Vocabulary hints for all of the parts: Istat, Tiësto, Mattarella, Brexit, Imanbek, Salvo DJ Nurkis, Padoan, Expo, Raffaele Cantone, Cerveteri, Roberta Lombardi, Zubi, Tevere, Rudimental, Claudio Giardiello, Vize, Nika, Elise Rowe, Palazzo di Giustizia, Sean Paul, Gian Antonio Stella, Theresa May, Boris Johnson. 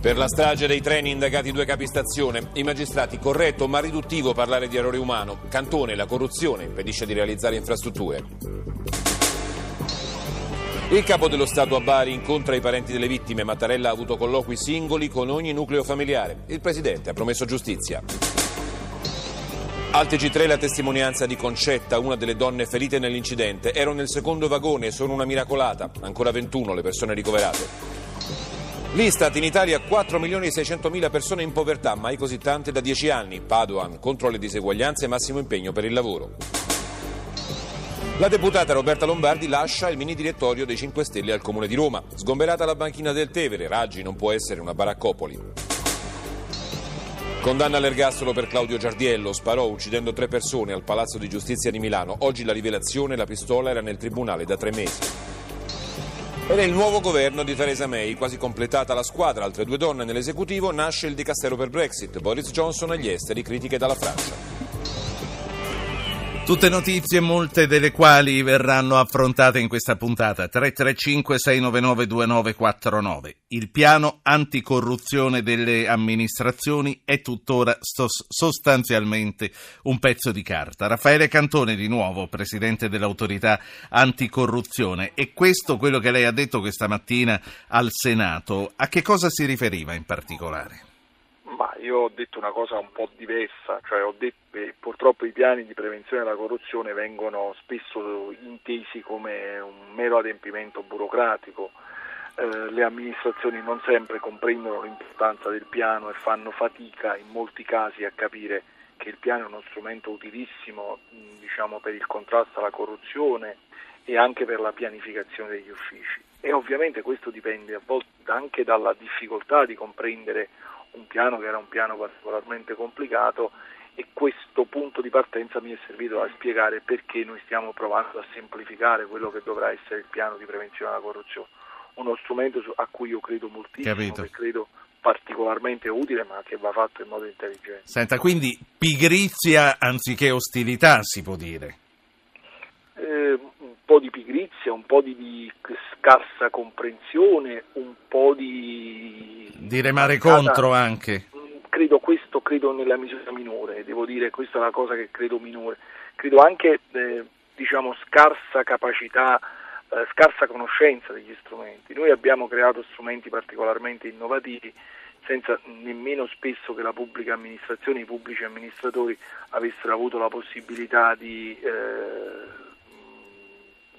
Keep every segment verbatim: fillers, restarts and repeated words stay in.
Per la strage dei treni indagati due capistazione, i magistrati corretto ma riduttivo parlare di errore umano. Cantone, la corruzione impedisce di realizzare infrastrutture. Il capo dello Stato a Bari incontra i parenti delle vittime. Mattarella ha avuto colloqui singoli con ogni nucleo familiare. Il presidente ha promesso giustizia. Al T G tre la testimonianza di Concetta, una delle donne ferite nell'incidente. Ero nel secondo vagone, sono una miracolata. Ancora ventuno le persone ricoverate. L'Istat in Italia quattro milioni e seicentomila persone in povertà, mai così tante da dieci anni. Padoan, contro le diseguaglianze e massimo impegno per il lavoro. La deputata Roberta Lombardi lascia il mini direttorio dei cinque Stelle al Comune di Roma. Sgomberata la banchina del Tevere, Raggi non può essere una baraccopoli. Condanna all'ergastolo per Claudio Giardiello, sparò uccidendo tre persone al Palazzo di Giustizia di Milano. Oggi la rivelazione, la pistola era nel tribunale da tre mesi. Ed è il nuovo governo di Theresa May, quasi completata la squadra, altre due donne nell'esecutivo, nasce il dicastero per Brexit, Boris Johnson agli esteri, critiche dalla Francia. Tutte notizie, molte delle quali verranno affrontate in questa puntata. Tre tre cinque sei nove nove due nove quattro nove. Il piano anticorruzione delle amministrazioni è tuttora stos- sostanzialmente un pezzo di carta. Raffaele Cantone di nuovo, presidente dell'autorità anticorruzione. E questo, quello che lei ha detto questa mattina al Senato, a che cosa si riferiva in particolare? Ma io ho detto una cosa un po' diversa, cioè ho detto che purtroppo i piani di prevenzione della corruzione vengono spesso intesi come un mero adempimento burocratico, eh, le amministrazioni non sempre comprendono l'importanza del piano e fanno fatica in molti casi a capire che il piano è uno strumento utilissimo, diciamo, per il contrasto alla corruzione e anche per la pianificazione degli uffici. E ovviamente questo dipende a volte anche dalla difficoltà di comprendere un piano che era un piano particolarmente complicato, e questo punto di partenza mi è servito a spiegare perché noi stiamo provando a semplificare quello che dovrà essere il piano di prevenzione della corruzione, uno strumento a cui io credo moltissimo. Capito. Che credo particolarmente utile, ma che va fatto in modo intelligente. Senta, quindi pigrizia anziché ostilità, si può dire? Eh, un po' di pigrizia, un po' di, di scarsa comprensione, un po' di... di remare contro anche. Credo questo, credo nella misura minore, devo dire, questa è la cosa che credo minore. Credo anche, eh, diciamo, scarsa capacità, eh, scarsa conoscenza degli strumenti. Noi abbiamo creato strumenti particolarmente innovativi, senza nemmeno spesso che la pubblica amministrazione, i pubblici amministratori avessero avuto la possibilità di... Eh,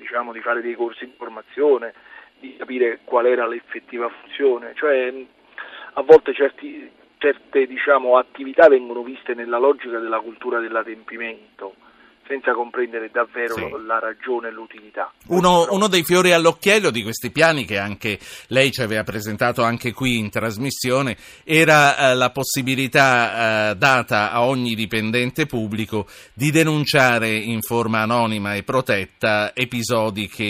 diciamo di fare dei corsi di formazione, di capire qual era l'effettiva funzione, cioè a volte certi, certe diciamo, attività vengono viste nella logica della cultura dell'adempimento, senza comprendere davvero sì. la ragione e l'utilità. Uno, uno dei fiori all'occhiello di questi piani, che anche lei ci aveva presentato anche qui in trasmissione, era eh, la possibilità eh, data a ogni dipendente pubblico di denunciare in forma anonima e protetta episodi che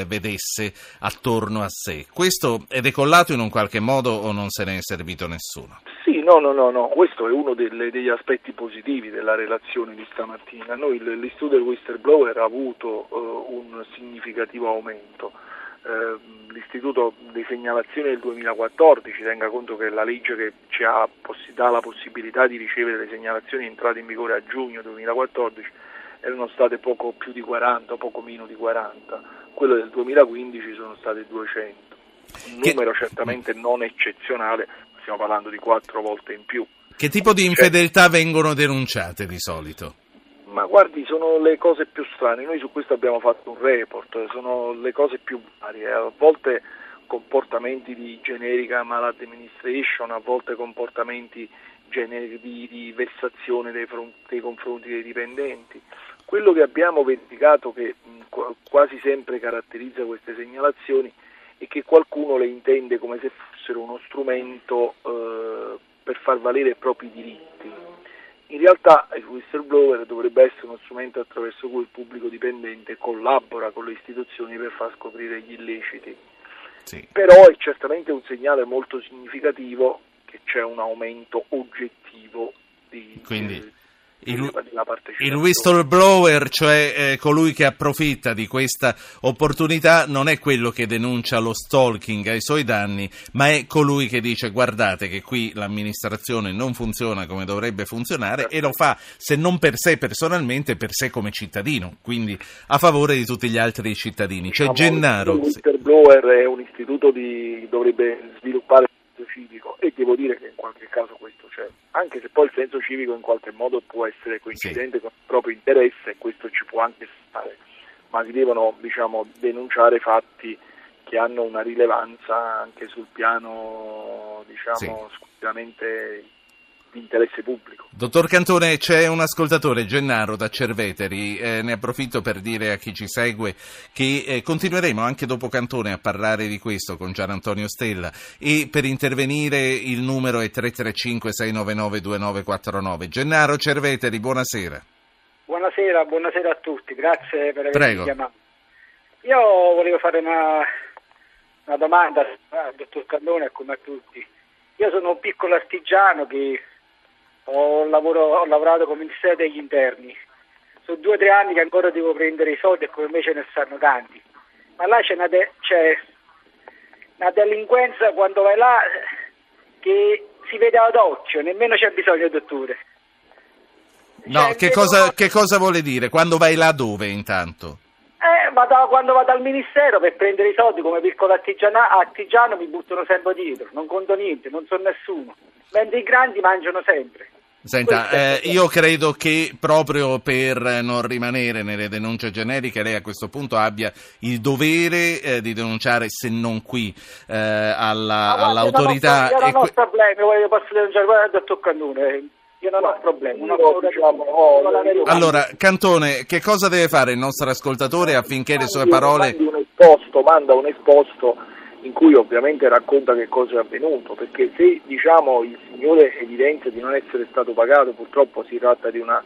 eh, vedesse attorno a sé. Questo è decollato in un qualche modo o non se ne è servito nessuno? Sì, no, no, no, no. Questo è uno delle, degli aspetti positivi della relazione di stamattina. Noi il L'istituto del whistleblower ha avuto uh, un significativo aumento. Uh, l'istituto di segnalazione del duemilaquattordici, tenga conto che è la legge che ci ha possi- dà la possibilità di ricevere le segnalazioni, è entrata in vigore a giugno duemilaquattordici, erano state poco più di quaranta, poco meno di quaranta, quello del duemilaquindici sono state duecento, un numero certamente non eccezionale, stiamo parlando di quattro volte in più. Che tipo di infedeltà vengono denunciate di solito? Ma guardi, sono le cose più strane, noi su questo abbiamo fatto un report, sono le cose più varie, a volte comportamenti di generica maladministration, a volte comportamenti generi- di, di vessazione dei, front- dei confronti dei dipendenti. Quello che abbiamo verificato, che mh, quasi sempre caratterizza queste segnalazioni, è che qualcuno le intende come se fossero uno strumento eh, per far valere i propri diritti. In realtà il whistleblower dovrebbe essere uno strumento attraverso cui il pubblico dipendente collabora con le istituzioni per far scoprire gli illeciti. Sì. Però è certamente un segnale molto significativo che c'è un aumento oggettivo di... Quindi... Il, il whistleblower, cioè eh, colui che approfitta di questa opportunità, non è quello che denuncia lo stalking ai suoi danni, ma è colui che dice: guardate che qui l'amministrazione non funziona come dovrebbe funzionare, certo. E lo fa, se non per sé personalmente, per sé come cittadino, quindi a favore di tutti gli altri cittadini. Diciamo, cioè, Gennaro, il whistleblower è un istituto che dovrebbe sviluppare civico, e devo dire che in qualche caso questo c'è, anche se poi il senso civico in qualche modo può essere coincidente, sì, con il proprio interesse, questo ci può anche stare, ma si devono, diciamo, denunciare fatti che hanno una rilevanza anche sul piano, diciamo, sì, sicuramente di interesse pubblico. Dottor Cantone, c'è un ascoltatore, Gennaro da Cerveteri, eh, ne approfitto per dire a chi ci segue che eh, continueremo anche dopo Cantone a parlare di questo con Gian Antonio Stella, e per intervenire il numero è tre tre cinque sei nove nove due nove quattro nove. Gennaro Cerveteri, buonasera. Buonasera, buonasera a tutti, grazie per avermi chiamato. Io volevo fare una, una domanda al dottor Cantone, come a tutti. Io sono un piccolo artigiano che Ho, lavoro, ho lavorato come Ministero degli Interni, sono due o tre anni che ancora devo prendere i soldi, e come me ce ne stanno tanti, ma là c'è una, de- c'è una delinquenza quando vai là che si vede ad occhio, nemmeno c'è bisogno, dottore. No, cioè, che, cosa, no. che cosa vuole dire? Quando vai là dove intanto? Eh, vado, quando vado al Ministero per prendere i soldi come piccolo artigiano, artigiano mi buttano sempre dietro, non conto niente, non so nessuno, mentre i grandi mangiano sempre. Senta, eh, io credo che proprio per non rimanere nelle denunce generiche lei a questo punto abbia il dovere eh, di denunciare, se non qui, eh, alla, guarda, all'autorità. Io non ho, io non ho que... problemi, io posso denunciare, guarda, dottor Cannone, io non guarda, ho problemi. Non ho, diciamo, ho, ho, allora, Cantone, che cosa deve fare il nostro ascoltatore affinché mandi, le sue parole... Manda un esposto, manda un esposto... in cui ovviamente racconta che cosa è avvenuto, perché se, diciamo, il signore evidenzia di non essere stato pagato, purtroppo si tratta di una,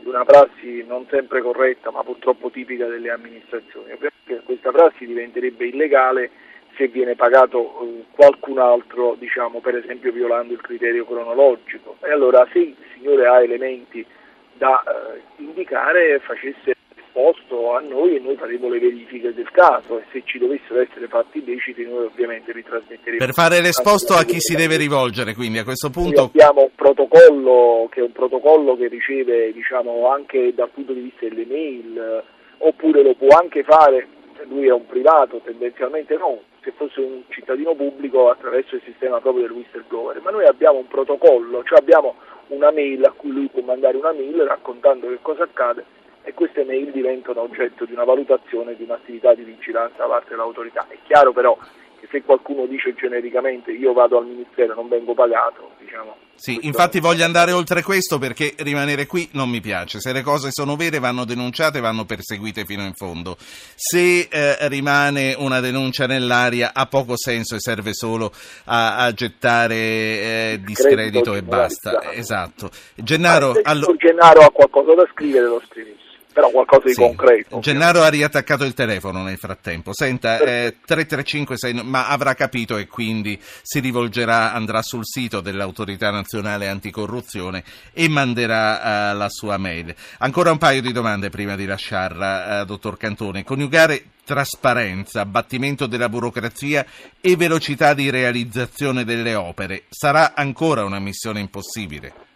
di una prassi non sempre corretta, ma purtroppo tipica delle amministrazioni. Perché questa prassi diventerebbe illegale se viene pagato eh, qualcun altro, diciamo, per esempio violando il criterio cronologico. E allora se il signore ha elementi da eh, indicare, facesse a noi e noi faremo le verifiche del caso, e se ci dovessero essere fatti illeciti noi ovviamente li trasmetteremo. Per fare l'esposto a chi si deve rivolgere, quindi a questo punto? Abbiamo un protocollo che è un protocollo che riceve, diciamo, anche dal punto di vista delle mail, oppure lo può anche fare, lui è un privato, tendenzialmente no, se fosse un cittadino pubblico attraverso il sistema proprio del whistleblower, ma noi abbiamo un protocollo, cioè abbiamo una mail a cui lui può mandare una mail raccontando che cosa accade, e queste mail diventano oggetto di una valutazione, di un'attività di vigilanza da parte dell'autorità. È chiaro però che se qualcuno dice genericamente io vado al Ministero, non vengo pagato, diciamo... Sì, infatti voglio andare oltre questo perché rimanere qui non mi piace. Se le cose sono vere vanno denunciate, vanno perseguite fino in fondo. Se eh, rimane una denuncia nell'aria ha poco senso e serve solo a, a gettare eh, discredito e basta. Esatto. Gennaro, allo... Gennaro ha qualcosa da scrivere, lo scrivi. Però qualcosa di sì, concreto. Ovviamente. Gennaro ha riattaccato il telefono nel frattempo. Senta, eh, tre tre cinque sei, ma avrà capito e quindi si rivolgerà, andrà sul sito dell'Autorità Nazionale Anticorruzione e manderà eh, la sua mail. Ancora un paio di domande prima di lasciarla, eh, dottor Cantone. Coniugare trasparenza, abbattimento della burocrazia e velocità di realizzazione delle opere sarà ancora una missione impossibile?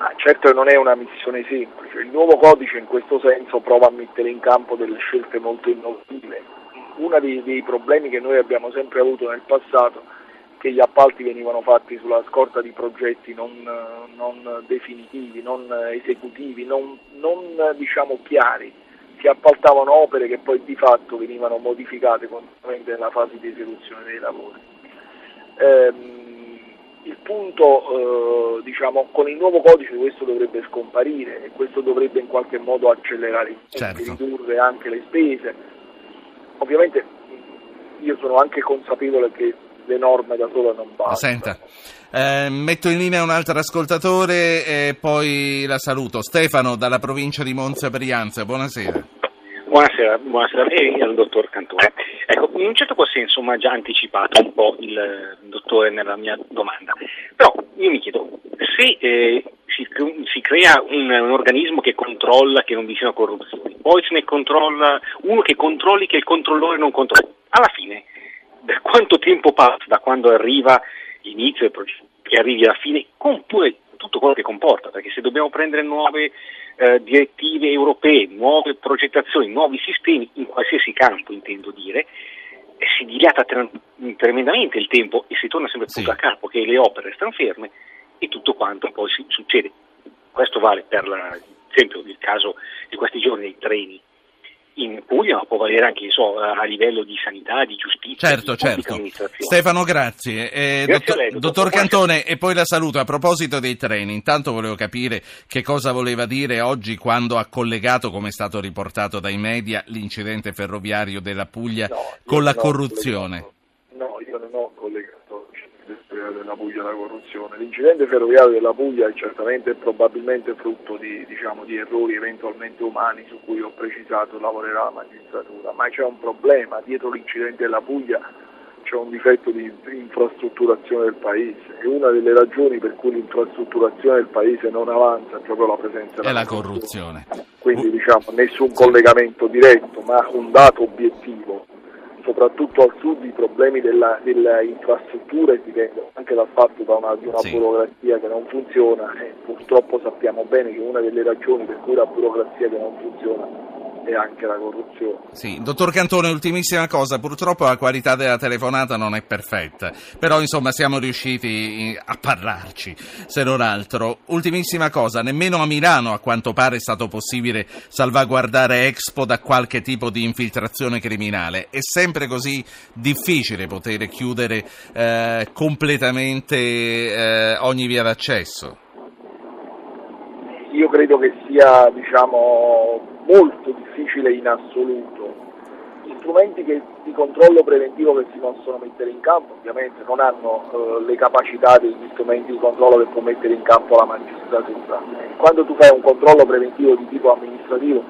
Ah, certo che non è una missione semplice, il nuovo codice in questo senso prova a mettere in campo delle scelte molto innovative. Uno dei, dei problemi che noi abbiamo sempre avuto nel passato è che gli appalti venivano fatti sulla scorta di progetti non, non definitivi, non esecutivi, non, non diciamo chiari, si appaltavano opere che poi di fatto venivano modificate continuamente nella fase di esecuzione dei lavori. Ehm, Il punto, eh, diciamo, con il nuovo codice questo dovrebbe scomparire e questo dovrebbe in qualche modo accelerare, certo, ridurre anche le spese. Ovviamente io sono anche consapevole che le norme da sole non bastano. Senta, eh, metto in linea un altro ascoltatore e poi la saluto. Stefano dalla provincia di Monza Brianza, buonasera. Buonasera, buonasera a lei e al dottor Cantone. Ecco, in un certo qual senso mi ha già anticipato un po' il dottore nella mia domanda, però io mi chiedo, se eh, si, si crea un, un organismo che controlla che non vi siano corruzioni, poi ce ne controlla uno che controlli che il controllore non controlla. Alla fine, per quanto tempo passa da quando arriva l'inizio del processo che arrivi alla fine, con pure tutto quello che comporta, perché se dobbiamo prendere nuove eh, direttive europee, nuove progettazioni, nuovi sistemi, in qualsiasi campo intendo dire, si dilata tre- tremendamente il tempo e si torna sempre più sì. a capo che le opere stanno ferme e tutto quanto poi si- succede. Questo vale per la, ad esempio il caso di questi giorni dei treni in Puglia, ma può valere anche so, a livello di sanità, di giustizia, certo, di certo. amministrazione. Stefano, grazie. Eh, grazie dottor, lei, dottor, dottor Cantone, e poi la saluto. A proposito dei treni, intanto volevo capire che cosa voleva dire oggi quando ha collegato, come è stato riportato dai media, l'incidente ferroviario della Puglia no, con la corruzione. No, io non ho collegato l'incidente ferroviario della Puglia alla corruzione. L'incidente ferroviario della Puglia è certamente probabilmente frutto di, diciamo, di errori eventualmente umani su cui ho precisato lavorerà la magistratura, ma c'è un problema, dietro l'incidente della Puglia c'è un difetto di infrastrutturazione del paese e una delle ragioni per cui l'infrastrutturazione del paese non avanza è proprio la presenza della corruzione. Quindi diciamo nessun collegamento diretto, ma un dato obiettivo. Soprattutto al sud i problemi della, della infrastruttura dipendono anche dal fatto da una, di una sì. burocrazia che non funziona e purtroppo sappiamo bene che una delle ragioni per cui la burocrazia che non funziona è anche la corruzione. Sì, dottor Cantone, ultimissima cosa, purtroppo la qualità della telefonata non è perfetta, però insomma siamo riusciti a parlarci, se non altro. Ultimissima cosa, nemmeno a Milano a quanto pare è stato possibile salvaguardare Expo da qualche tipo di infiltrazione criminale. È sempre così difficile poter chiudere eh, completamente eh, ogni via d'accesso? Io credo che sia, diciamo, molto difficile in assoluto. Gli strumenti che, di controllo preventivo che si possono mettere in campo ovviamente non hanno eh, le capacità degli strumenti di controllo che può mettere in campo la magistratura. Quando tu fai un controllo preventivo di tipo amministrativo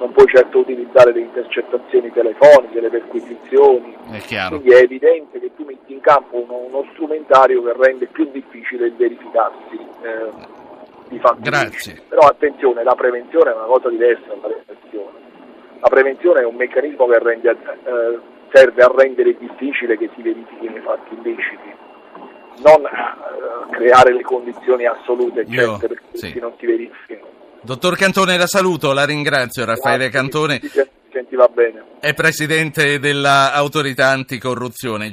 non puoi certo utilizzare le intercettazioni telefoniche, le perquisizioni, è quindi è evidente che tu metti in campo uno, uno strumentario che rende più difficile il verificarsi eh, di fatti. Grazie. Però attenzione, la prevenzione è una cosa diversa dalla repressione. La prevenzione è un meccanismo che rende, eh, serve a rendere difficile che si verifichino i fatti illeciti, non a eh, creare le condizioni assolute Io, certe perché sì. non si verifichino. Dottor Cantone, la saluto, la ringrazio. Raffaele Grazie, Cantone si sentiva bene. È presidente dell'autorità anticorruzione.